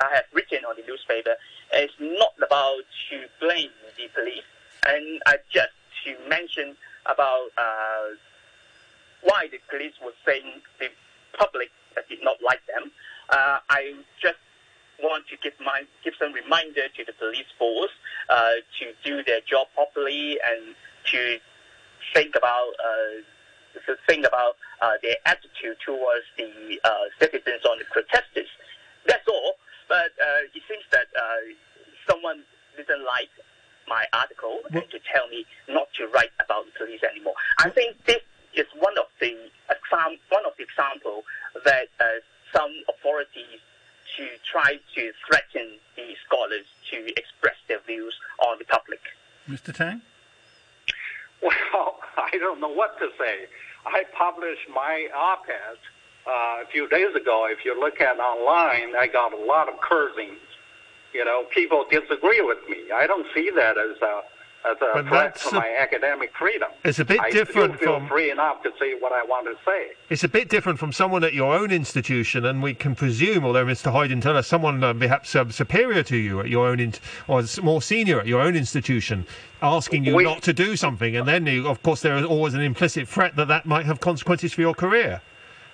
have written on the newspaper is not about to blame the police, and just to mention about why the police were saying the public did not like them. I just want to give some reminder to the police force to do their job properly and to think about their attitude towards the citizens on the protesters. That's all. But it seems that someone didn't like my article and to tell me not to write about the police anymore. I think this is one of the examples that some authorities to try to threaten the scholars to express their views on the public. Mr. Tang? Well, I don't know what to say. I published my op-ed a few days ago. If you look at online, I got a lot of cursings. You know, people disagree with me. I don't see that as as a threat to my academic freedom. It's a bit different from... I feel free enough to say what I want to say. It's a bit different from someone at your own institution, and we can presume, although Mr. Hui didn't tell us, someone perhaps superior to you at your own, or more senior at your own institution, asking you not to do something, and then, of course, there is always an implicit threat that that might have consequences for your career.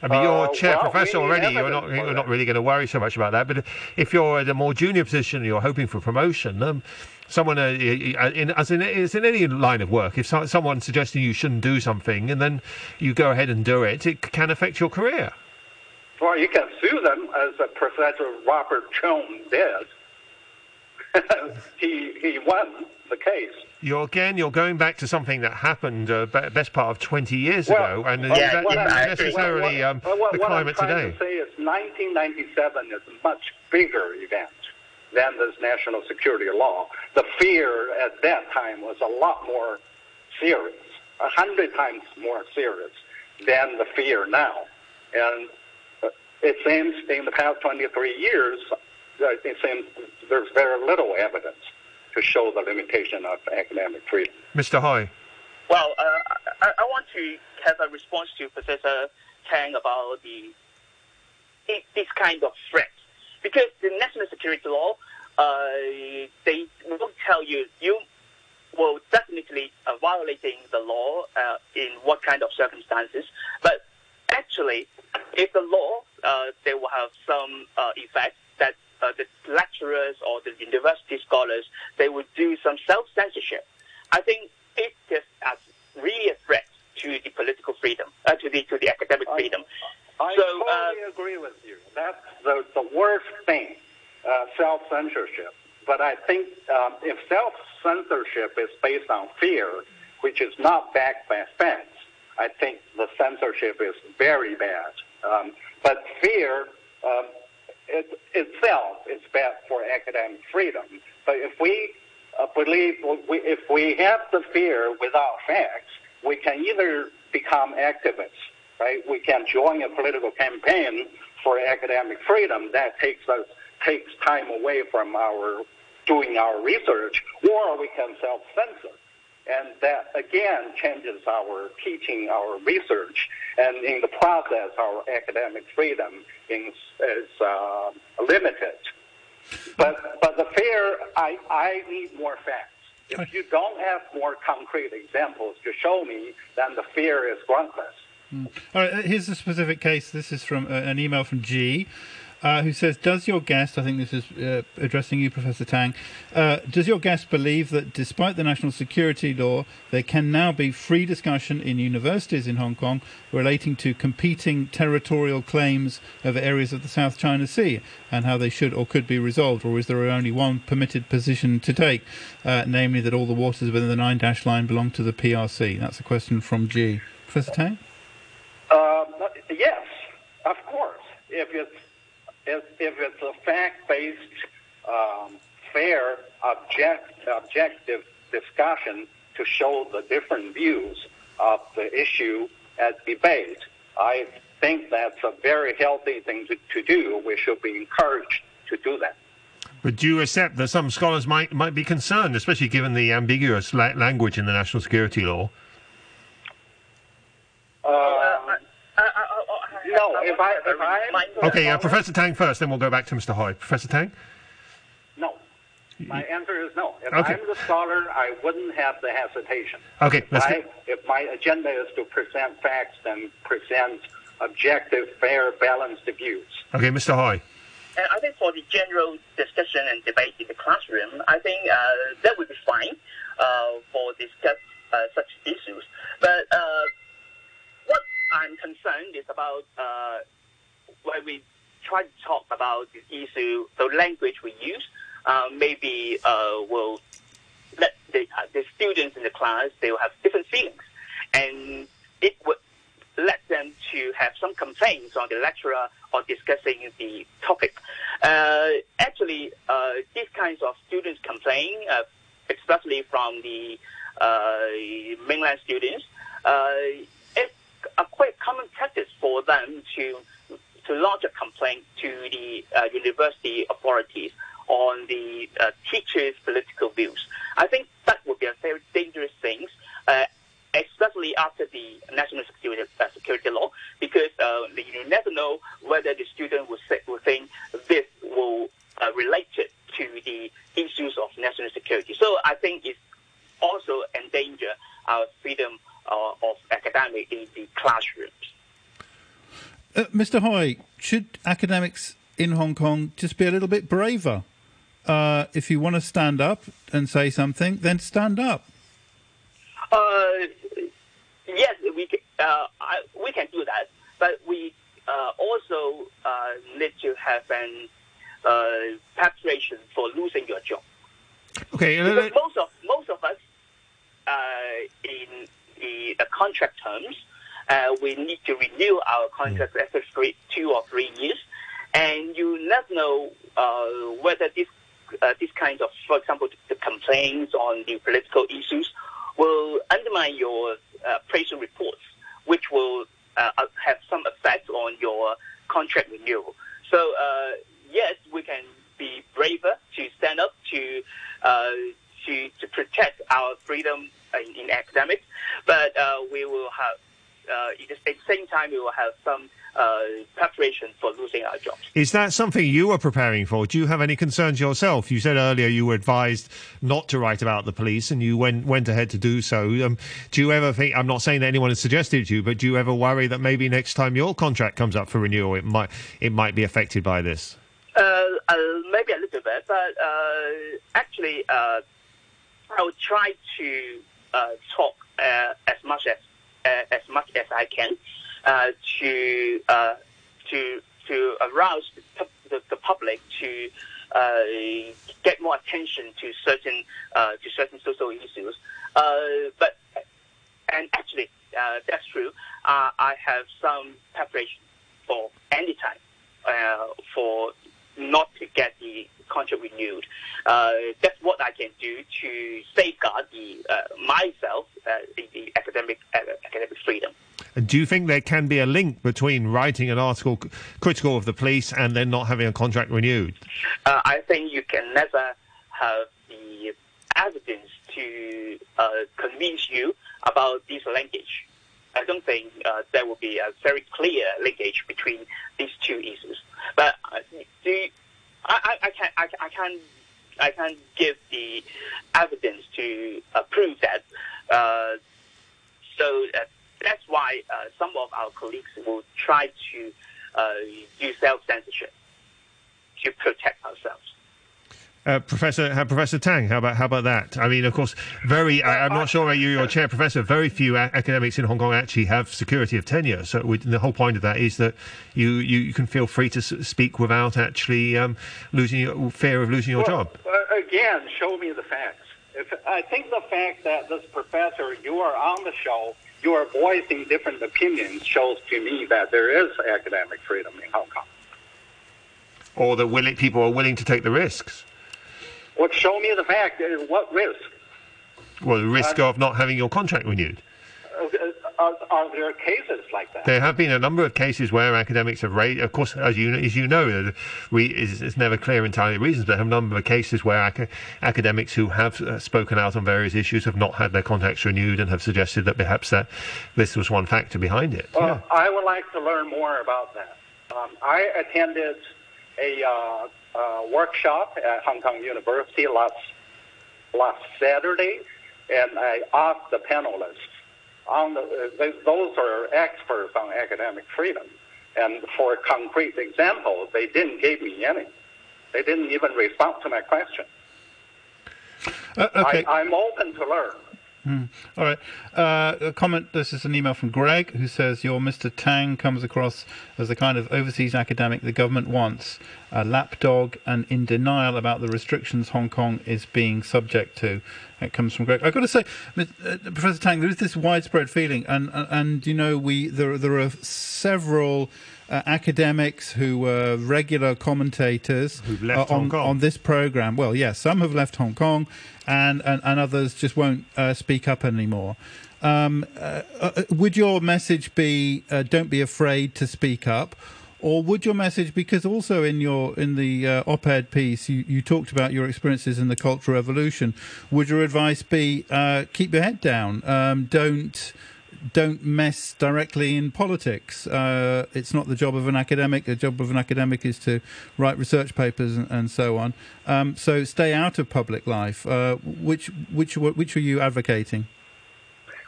I mean, you're a chair professor already, you're not really going to worry so much about that. But if you're at a more junior position, you're hoping for promotion, someone, as in any line of work, if someone's suggesting you shouldn't do something and then you go ahead and do it, it can affect your career. Well, you can sue them, as Professor Robert Chung did. He won the case. You're going back to something that happened best part of 20 years ago, and that isn't necessarily the climate today. What I'm trying to say is 1997 is a much bigger event than this national security law. The fear at that time was a lot more serious, 100 times more serious than the fear now. And it seems in the past 23 years, it seems there's very little evidence to show the limitation of academic freedom. Mr. Hui. Well, I want to have a response to Professor Tang about this kind of threat. Because the national security law, they will tell you, you will definitely violating the law in what kind of circumstances. But actually, if the law, they will have some effect that the lecturers or the university scholars, they would do some self-censorship. I think it is really a threat to the political freedom, to the academic freedom. I totally agree with you. That's the worst thing, self-censorship. But I think if self-censorship is based on fear, which is not backed by facts, I think the censorship is very bad. But fear... itself is bad for academic freedom. But if we if we have the fear without facts, we can either become activists, right? We can join a political campaign for academic freedom that takes time away from our doing our research, or we can self-censor. And that, again, changes our teaching, our research, and in the process, our academic freedom is limited. But the fear, I need more facts. If you don't have more concrete examples to show me, then the fear is groundless. All right, here's a specific case. This is from an email from G, who says, does your guest, I think this is addressing you, Professor Tang, does your guest believe that despite the national security law, there can now be free discussion in universities in Hong Kong relating to competing territorial claims over areas of the South China Sea and how they should or could be resolved? Or is there only one permitted position to take, namely that all the waters within the 9-dash line belong to the PRC? That's a question from G. Professor Tang? Yes, of course. If it's a fact-based, fair, objective discussion to show the different views of the issue at debate, I think that's a very healthy thing to do. We should be encouraged to do that. But do you accept that some scholars might be concerned, especially given the ambiguous language in the National Security Law? No, okay, Professor Tang first, then we'll go back to Mr. Hui. Professor Tang? No. My answer is no. If I'm the scholar, I wouldn't have the hesitation. Okay. If my agenda is to present facts, then present objective, fair, balanced views. Okay, Mr. Hui. I think for the general discussion and debate in the classroom, I think that would be fine for discuss such issues. But... I'm concerned is about when we try to talk about this issue, the language we use maybe will let the students in the class, they will have different feelings, and it would let them to have some complaints on the lecturer or discussing the topic. Actually, these kinds of students complain, especially from the mainland students, a quite common practice for them to lodge a complaint to the university authorities on the teachers' political views. I think that would be a very dangerous thing, especially after the National Security Law, because you never know whether the student will think this will relate it to the issues of national security. So I think it's also endanger our freedom of academic in the classrooms. Mr. Hui, should academics in Hong Kong just be a little bit braver? If you want to stand up and say something, then stand up. Yes, we can do that, but we also need to have an preparation for losing your job. Okay, because most of us in the contract terms, we need to renew our contract every 2 or 3 years, and you never know whether this kind of, for example, the complaints on the political issues will undermine your appraisal reports, which will have some effect on your contract renewal. So, yes, we can be braver to stand up to protect our freedom in academics, but we will have, at the same time, we will have some preparation for losing our jobs. Is that something you are preparing for? Do you have any concerns yourself? You said earlier you were advised not to write about the police and you went ahead to do so. Do you ever think, I'm not saying that anyone has suggested to you, but do you ever worry that maybe next time your contract comes up for renewal it might be affected by this? Maybe a little bit, but actually I will try to talk as much as I can to arouse the public to get more attention to certain social issues. That's true. I have some preparation for any time for not to get the contract renewed. That's what I can do to safeguard myself in the academic freedom. And do you think there can be a link between writing an article critical of the police and then not having a contract renewed? I think you can never have the evidence to convince you about this linkage. I don't think there will be a very clear linkage between these two issues. But I can't give the evidence to prove that. So that's why some of our colleagues will try to do self-censorship to protect ourselves. Professor Tang, how about that? I mean, of course, I'm not sure you're chair professor. Very few academics in Hong Kong actually have security of tenure. So the whole point of that is that you can feel free to speak without actually fear of losing your job. Again, show me the facts. I think the fact that this professor, you are on the show, you are voicing different opinions, shows to me that there is academic freedom in Hong Kong, or that people are willing to take the risks. Well, show me the fact. What risk? Well, the risk of not having your contract renewed. Are there cases like that? There have been a number of cases where academics have raised, of course, as you know, it's never clear entirely reasons, but there have a number of cases where academics who have spoken out on various issues have not had their contracts renewed and have suggested that perhaps this was one factor behind it. Well, yeah. I would like to learn more about that. I attended a workshop at Hong Kong University last Saturday, and I asked the panelists, those are experts on academic freedom, and for concrete examples, they didn't give me any. They didn't even respond to my question. Okay. I'm open to learn. All right. A comment, this is an email from Greg, who says, your Mr. Tang comes across as the kind of overseas academic the government wants, a lapdog and in denial about the restrictions Hong Kong is being subject to. It comes from Greg. I've got to say, Professor Tang, there is this widespread feeling, and you know, there are several academics who were regular commentators who've left Hong Kong on this program. Well, yes, some have left Hong Kong, and others just won't speak up anymore. Would your message be don't be afraid to speak up, Or would your message, because also in the op-ed piece, you talked about your experiences in the Cultural Revolution, would your advice be keep your head down, don't mess directly in politics? It's not the job of an academic. The job of an academic is to write research papers and so on. So stay out of public life. Which are you advocating?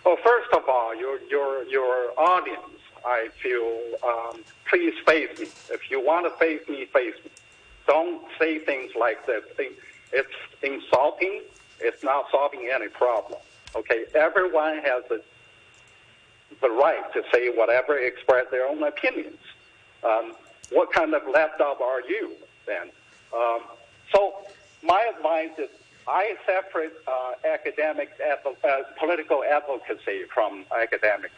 Well, first of all, your audience, I feel, please face me. If you want to face me, face me. Don't say things like this. It's insulting. It's not solving any problem. Okay, everyone has the right to say whatever, express their own opinions. What kind of lapdog are you then? So my advice is I separate political advocacy from academic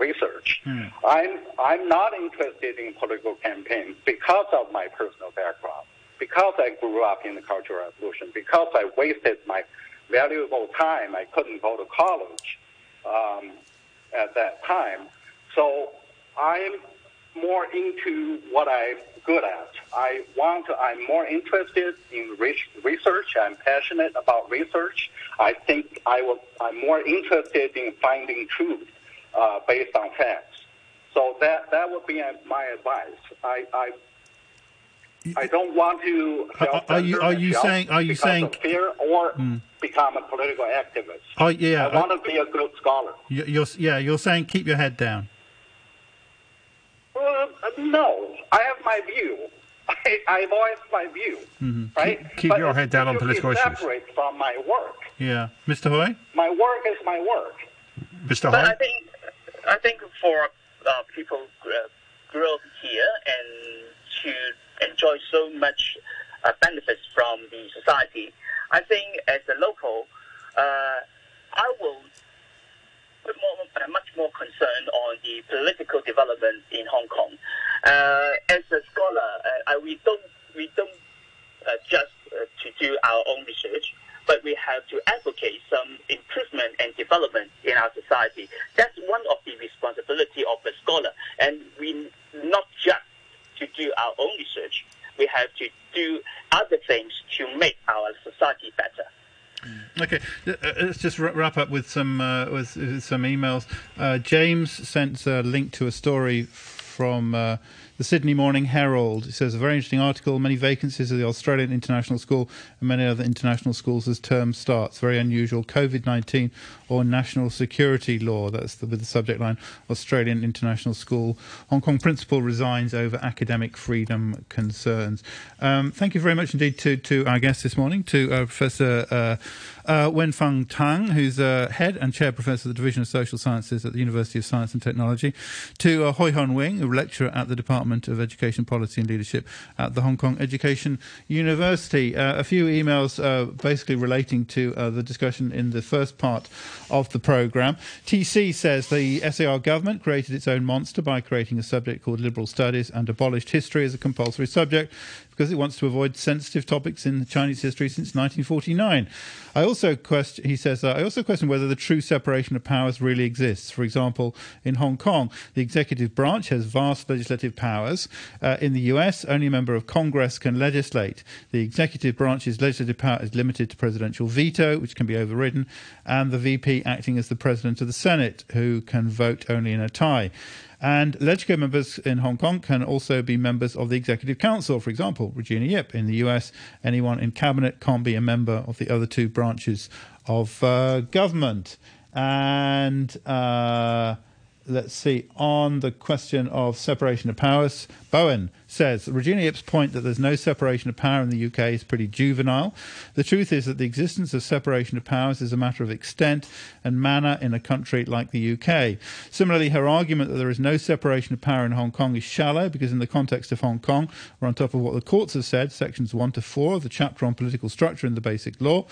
research. Hmm. I'm not interested in political campaigns because of my personal background, because I grew up in the Cultural Revolution, because I wasted my valuable time. I couldn't go to college at that time. So I'm more into what I'm good at. I'm more interested in research. I'm passionate about research. I'm more interested in finding truth based on facts. So that would be my advice. I don't want to. Are you saying fear or become a political activist? I want to be a good scholar. You're saying keep your head down. No, I have my view. I voice my view, right? Keep your head down on political issues. Separate from my work. Yeah, Mr. Hui. My work is my work. Mr. Hui. But I think for people grew up here and to enjoy so much benefits from the society, I think as a local, I will put much more concern on the political development in Hong Kong. As a scholar, we don't just to do our own research, but we have to advocate some improvement and development in our society. That's one of the responsibility of a scholar, and we not just to do our own research. We have to do other things to make our society better. Okay, let's just wrap up with some emails. James sent a link to a story from the Sydney Morning Herald. It says, a very interesting article, many vacancies at the Australian International School and many other international schools as term starts. Very unusual, COVID-19 or National Security Law. That's with the subject line, Australian International School. Hong Kong principal resigns over academic freedom concerns. Thank you very much indeed to our guest this morning, to Professor Wenfang Tang, who's head and chair professor of the Division of Social Sciences at the University of Science and Technology, to Hoi Hon Wing, a lecturer at the Department of Education Policy and Leadership at the Hong Kong Education University. A few emails basically relating to the discussion in the first part of the programme. TC says the SAR government created its own monster by creating a subject called Liberal Studies and abolished history as a compulsory subject because it wants to avoid sensitive topics in Chinese history since 1949. He says, I also question whether the true separation of powers really exists. For example, in Hong Kong, the executive branch has vast legislative powers. In the US, only a member of Congress can legislate. The executive branch's legislative power is limited to presidential veto, which can be overridden, and the VP acting as the president of the Senate, who can vote only in a tie. And LegCo members in Hong Kong can also be members of the Executive Council. For example, Regina Ip in the US, anyone in cabinet can't be a member of the other two branches of government. And let's see, on the question of separation of powers, Bowen says, Regina Ip's point that there's no separation of power in the UK is pretty juvenile. The truth is that the existence of separation of powers is a matter of extent and manner in a country like the UK. Similarly, her argument that there is no separation of power in Hong Kong is shallow because in the context of Hong Kong, or on top of what the courts have said, sections 1 to 4 of the chapter on political structure in the Basic Law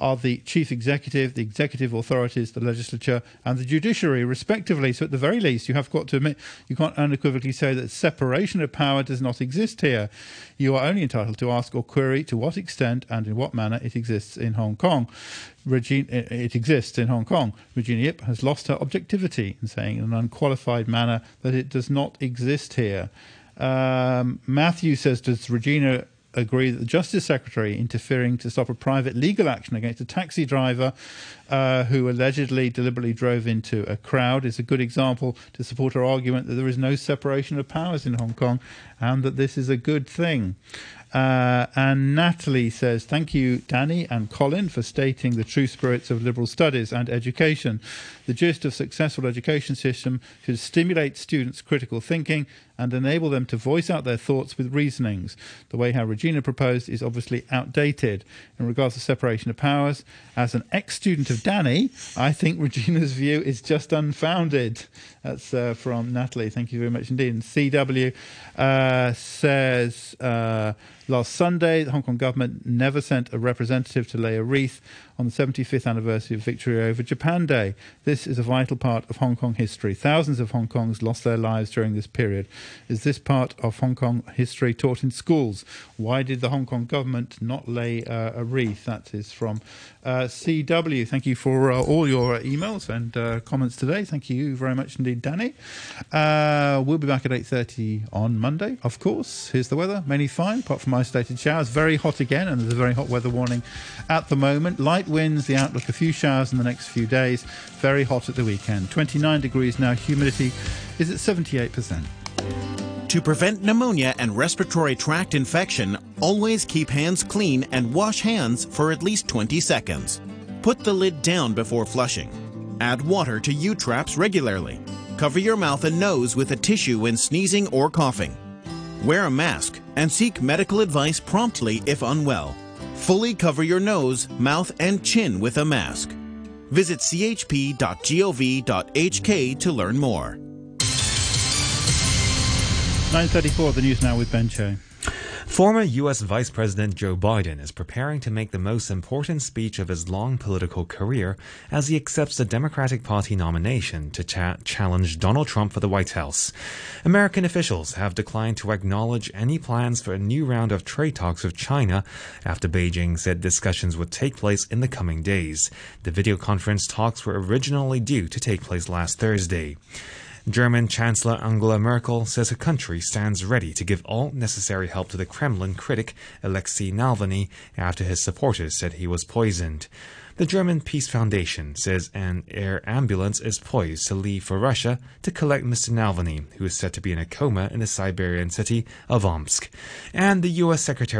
are the chief executive, the executive authorities, the legislature and the judiciary, respectively. So at the very least, you have got to admit you can't unequivocally say that separation of power does not not exist here. You are only entitled to ask or query to what extent and in what manner it exists in Hong Kong. Regina Ip has lost her objectivity in saying in an unqualified manner that it does not exist here. Matthew says, does Regina agree that the Justice Secretary interfering to stop a private legal action against a taxi driver who allegedly deliberately drove into a crowd is a good example to support her argument that there is no separation of powers in Hong Kong and that this is a good thing? And Natalie says, thank you, Danny and Colin, for stating the true spirits of liberal studies and education. The gist of successful education system should stimulate students' critical thinking and enable them to voice out their thoughts with reasonings. The way how Regina proposed is obviously outdated. In regards to separation of powers, as an ex-student of Danny, I think Regina's view is just unfounded. That's from Natalie. Thank you very much indeed. And CW says... last Sunday, the Hong Kong government never sent a representative to lay a wreath on the 75th anniversary of victory over Japan Day. This is a vital part of Hong Kong history. Thousands of Hong Kongs lost their lives during this period. Is this part of Hong Kong history taught in schools? Why did the Hong Kong government not lay a wreath? That is from CW. Thank you for all your emails and comments today. Thank you very much indeed, Danny. We'll be back at 8:30 on Monday, of course. Here's the weather. Mainly fine, apart from isolated showers. Very hot again, and there's a very hot weather warning at the moment. Light winds, the outlook a few showers in the next few days. Very hot at the weekend. 29 degrees now. Humidity is at 78%. To prevent pneumonia and respiratory tract infection, always keep hands clean and wash hands for at least 20 seconds. Put the lid down before flushing. Add water to U-traps regularly. Cover your mouth and nose with a tissue when sneezing or coughing. Wear a mask and seek medical advice promptly if unwell. Fully cover your nose, mouth, and chin with a mask. Visit chp.gov.hk to learn more. 9:34, the news now with Ben Cho. Former U.S. Vice President Joe Biden is preparing to make the most important speech of his long political career as he accepts the Democratic Party nomination to challenge Donald Trump for the White House. American officials have declined to acknowledge any plans for a new round of trade talks with China after Beijing said discussions would take place in the coming days. The video conference talks were originally due to take place last Thursday. German Chancellor Angela Merkel says her country stands ready to give all necessary help to the Kremlin critic Alexei Navalny after his supporters said he was poisoned. The German Peace Foundation says an air ambulance is poised to leave for Russia to collect Mr. Navalny, who is said to be in a coma in the Siberian city of Omsk. And the U.S. Secretary